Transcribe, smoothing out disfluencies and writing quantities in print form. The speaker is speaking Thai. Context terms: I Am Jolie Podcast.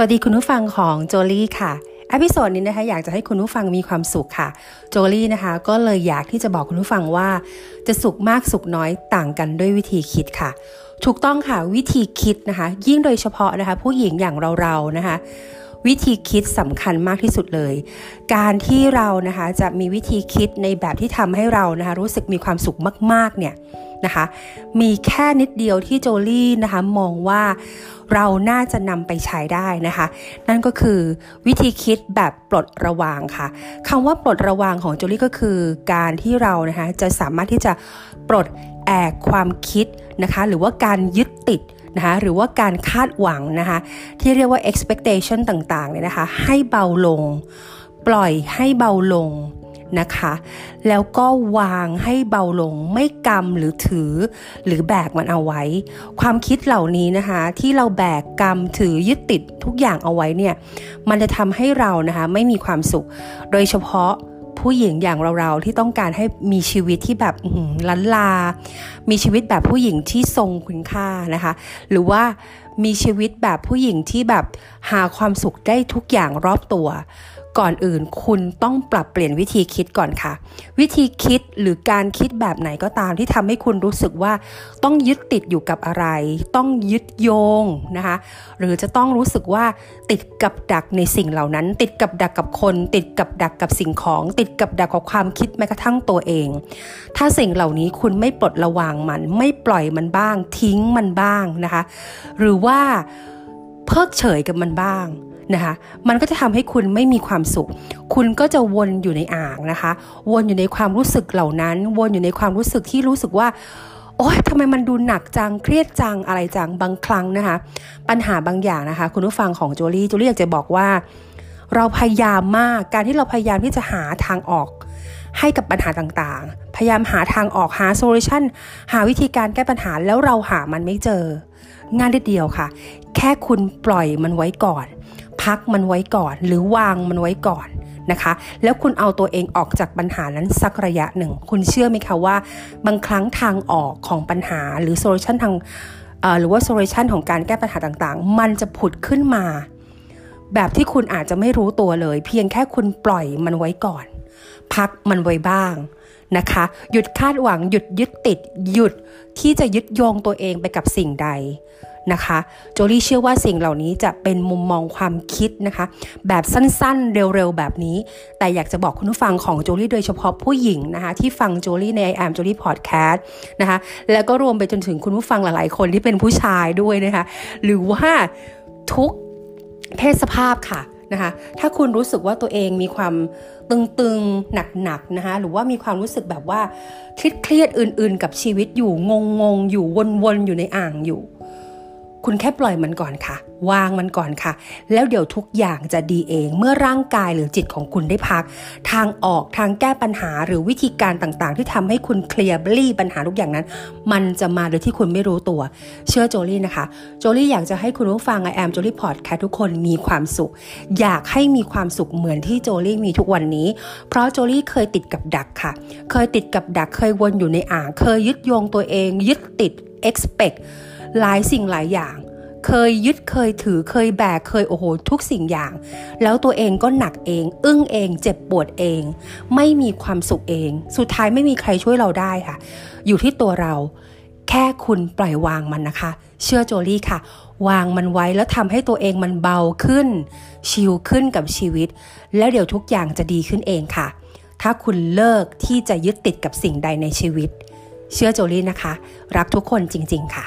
สวัสดีคุณผู้ฟังของโจลี่ค่ะเอพิโซดนี้นะคะอยากจะให้คุณผู้ฟังมีความสุขค่ะโจลี่นะคะก็เลยอยากที่จะบอกคุณผู้ฟังว่าจะสุขมากสุขน้อยต่างกันด้วยวิธีคิดค่ะถูกต้องค่ะวิธีคิดนะคะยิ่งโดยเฉพาะนะคะผู้หญิงอย่างเราๆนะคะวิธีคิดสำคัญมากที่สุดเลยการที่เรานะคะจะมีวิธีคิดในแบบที่ทำให้เรานะคะรู้สึกมีความสุขมากๆเนี่ยนะคะมีแค่นิดเดียวที่โจลี่นะคะมองว่าเราน่าจะนำไปใช้ได้นะคะนั่นก็คือวิธีคิดแบบปลดระวางค่ะคำว่าปลดระวางของโจลี่ก็คือการที่เรานะคะจะสามารถที่จะปลดแอกความคิดนะคะหรือว่าการยึดติดนะคะหรือว่าการคาดหวังนะคะที่เรียกว่า expectation ต่างๆเนี่ยนะคะให้เบาลงปล่อยให้เบาลงนะคะแล้วก็วางให้เบาลงไม่กำหรือถือหรือแบกมันเอาไว้ความคิดเหล่านี้นะคะที่เราแบกกำถือยึดติดทุกอย่างเอาไว้เนี่ยมันจะทำให้เรานะคะไม่มีความสุขโดยเฉพาะผู้หญิงอย่างเราๆที่ต้องการให้มีชีวิตที่แบบล้านลามีชีวิตแบบผู้หญิงที่ทรงคุณค่านะคะหรือว่ามีชีวิตแบบผู้หญิงที่แบบหาความสุขได้ทุกอย่างรอบตัวก่อนอื่นคุณต้องปรับเปลี่ยนวิธีคิดก่อนค่ะวิธีคิดหรือการคิดแบบไหนก็ตามที่ทำให้คุณรู้สึกว่าต้องยึดติดอยู่กับอะไรต้องยึดโยงนะคะหรือจะต้องรู้สึกว่าติดกับดักในสิ่งเหล่านั้นติดกับดักกับคนติดกับดักกับสิ่งของติดกับดักกับความคิดแม้กระทั่งตัวเองถ้าสิ่งเหล่านี้คุณไม่ปลดระวางมันไม่ปล่อยมันบ้างทิ้งมันบ้างนะคะหรือว่าเพิกเฉยกับมันบ้างนะคะมันก็จะทำให้คุณไม่มีความสุขคุณก็จะวนอยู่ในอ่างนะคะวนอยู่ในความรู้สึกเหล่านั้นวนอยู่ในความรู้สึกที่รู้สึกว่าโอ๊ยทำไมมันดูหนักจังเครียดจังอะไรจังบางครั้งนะคะปัญหาบางอย่างนะคะคุณผู้ฟังของโจลี่อยากจะบอกว่าเราพยายามมากการที่เราพยายามที่จะหาทางออกให้กับปัญหาต่างๆพยายามหาทางออกหาโซลูชันหาวิธีการแก้ปัญหาแล้วเราหามันไม่เจอง่ายนิดเดียวค่ะแค่คุณปล่อยมันไว้ก่อนพักมันไว้ก่อนหรือวางมันไว้ก่อนนะคะแล้วคุณเอาตัวเองออกจากปัญหานั้นสักระยะหนึ่งคุณเชื่อไหมคะว่าบางครั้งทางออกของปัญหาหรือโซลูชันทางหรือว่าโซลูชันของการแก้ปัญหาต่างๆมันจะผุดขึ้นมาแบบที่คุณอาจจะไม่รู้ตัวเลยเพียงแค่คุณปล่อยมันไว้ก่อนพักมันไว้บ้างนะคะหยุดคาดหวังหยุดยึดติดหยุดที่จะยึดโยงตัวเองไปกับสิ่งใดนะคะโจลี่เชื่อว่าสิ่งเหล่านี้จะเป็นมุมมองความคิดนะคะแบบสั้นๆเร็วๆแบบนี้แต่อยากจะบอกคุณผู้ฟังของโจลี่โดยเฉพาะผู้หญิงนะคะที่ฟังโจลี่ใน I Am Jolie Podcast นะคะแล้วก็รวมไปจนถึงคุณผู้ฟังหลายๆคนที่เป็นผู้ชายด้วยนะคะหรือว่าทุกเพศสภาพค่ะนะคะถ้าคุณรู้สึกว่าตัวเองมีความตึงๆหนักๆนะคะหรือว่ามีความรู้สึกแบบว่าเครียดๆอื่นๆกับชีวิตอยู่งงๆอยู่วนๆอยู่ในอ่างอยู่คุณแค่ปล่อยมันก่อนค่ะวางมันก่อนค่ะแล้วเดี๋ยวทุกอย่างจะดีเองเมื่อร่างกายหรือจิตของคุณได้พักทางออกทางแก้ปัญหาหรือวิธีการต่างๆที่ทำให้คุณเคลียร์ลี่ปัญหาทุกอย่างนั้นมันจะมาโดยที่คุณไม่รู้ตัวเชื่อโจลี่นะคะโจลี่อยากจะให้คุณผู้ฟัง I Am Jolie Podcast ทุกคนมีความสุขอยากให้มีความสุขเหมือนที่โจลี่มีทุกวันนี้เพราะโจลี่เคยติดกับดักค่ะเคยติดกับดักเคยวนอยู่ในอ่างเคยยึดโยงตัวเองยึดติด expectหลายสิ่งหลายอย่างเคยยึดเคยถือเคยแบกเคยโอ้โหทุกสิ่งอย่างแล้วตัวเองก็หนักเองอึ้งเองเจ็บปวดเองไม่มีความสุขเองสุดท้ายไม่มีใครช่วยเราได้ค่ะอยู่ที่ตัวเราแค่คุณปล่อยวางมันนะคะเชื่อโจลี่ค่ะวางมันไว้แล้วทำให้ตัวเองมันเบาขึ้นชิลขึ้นกับชีวิตแล้วเดี๋ยวทุกอย่างจะดีขึ้นเองค่ะถ้าคุณเลิกที่จะยึดติดกับสิ่งใดในชีวิตเชื่อโจลี่นะคะรักทุกคนจริงๆค่ะ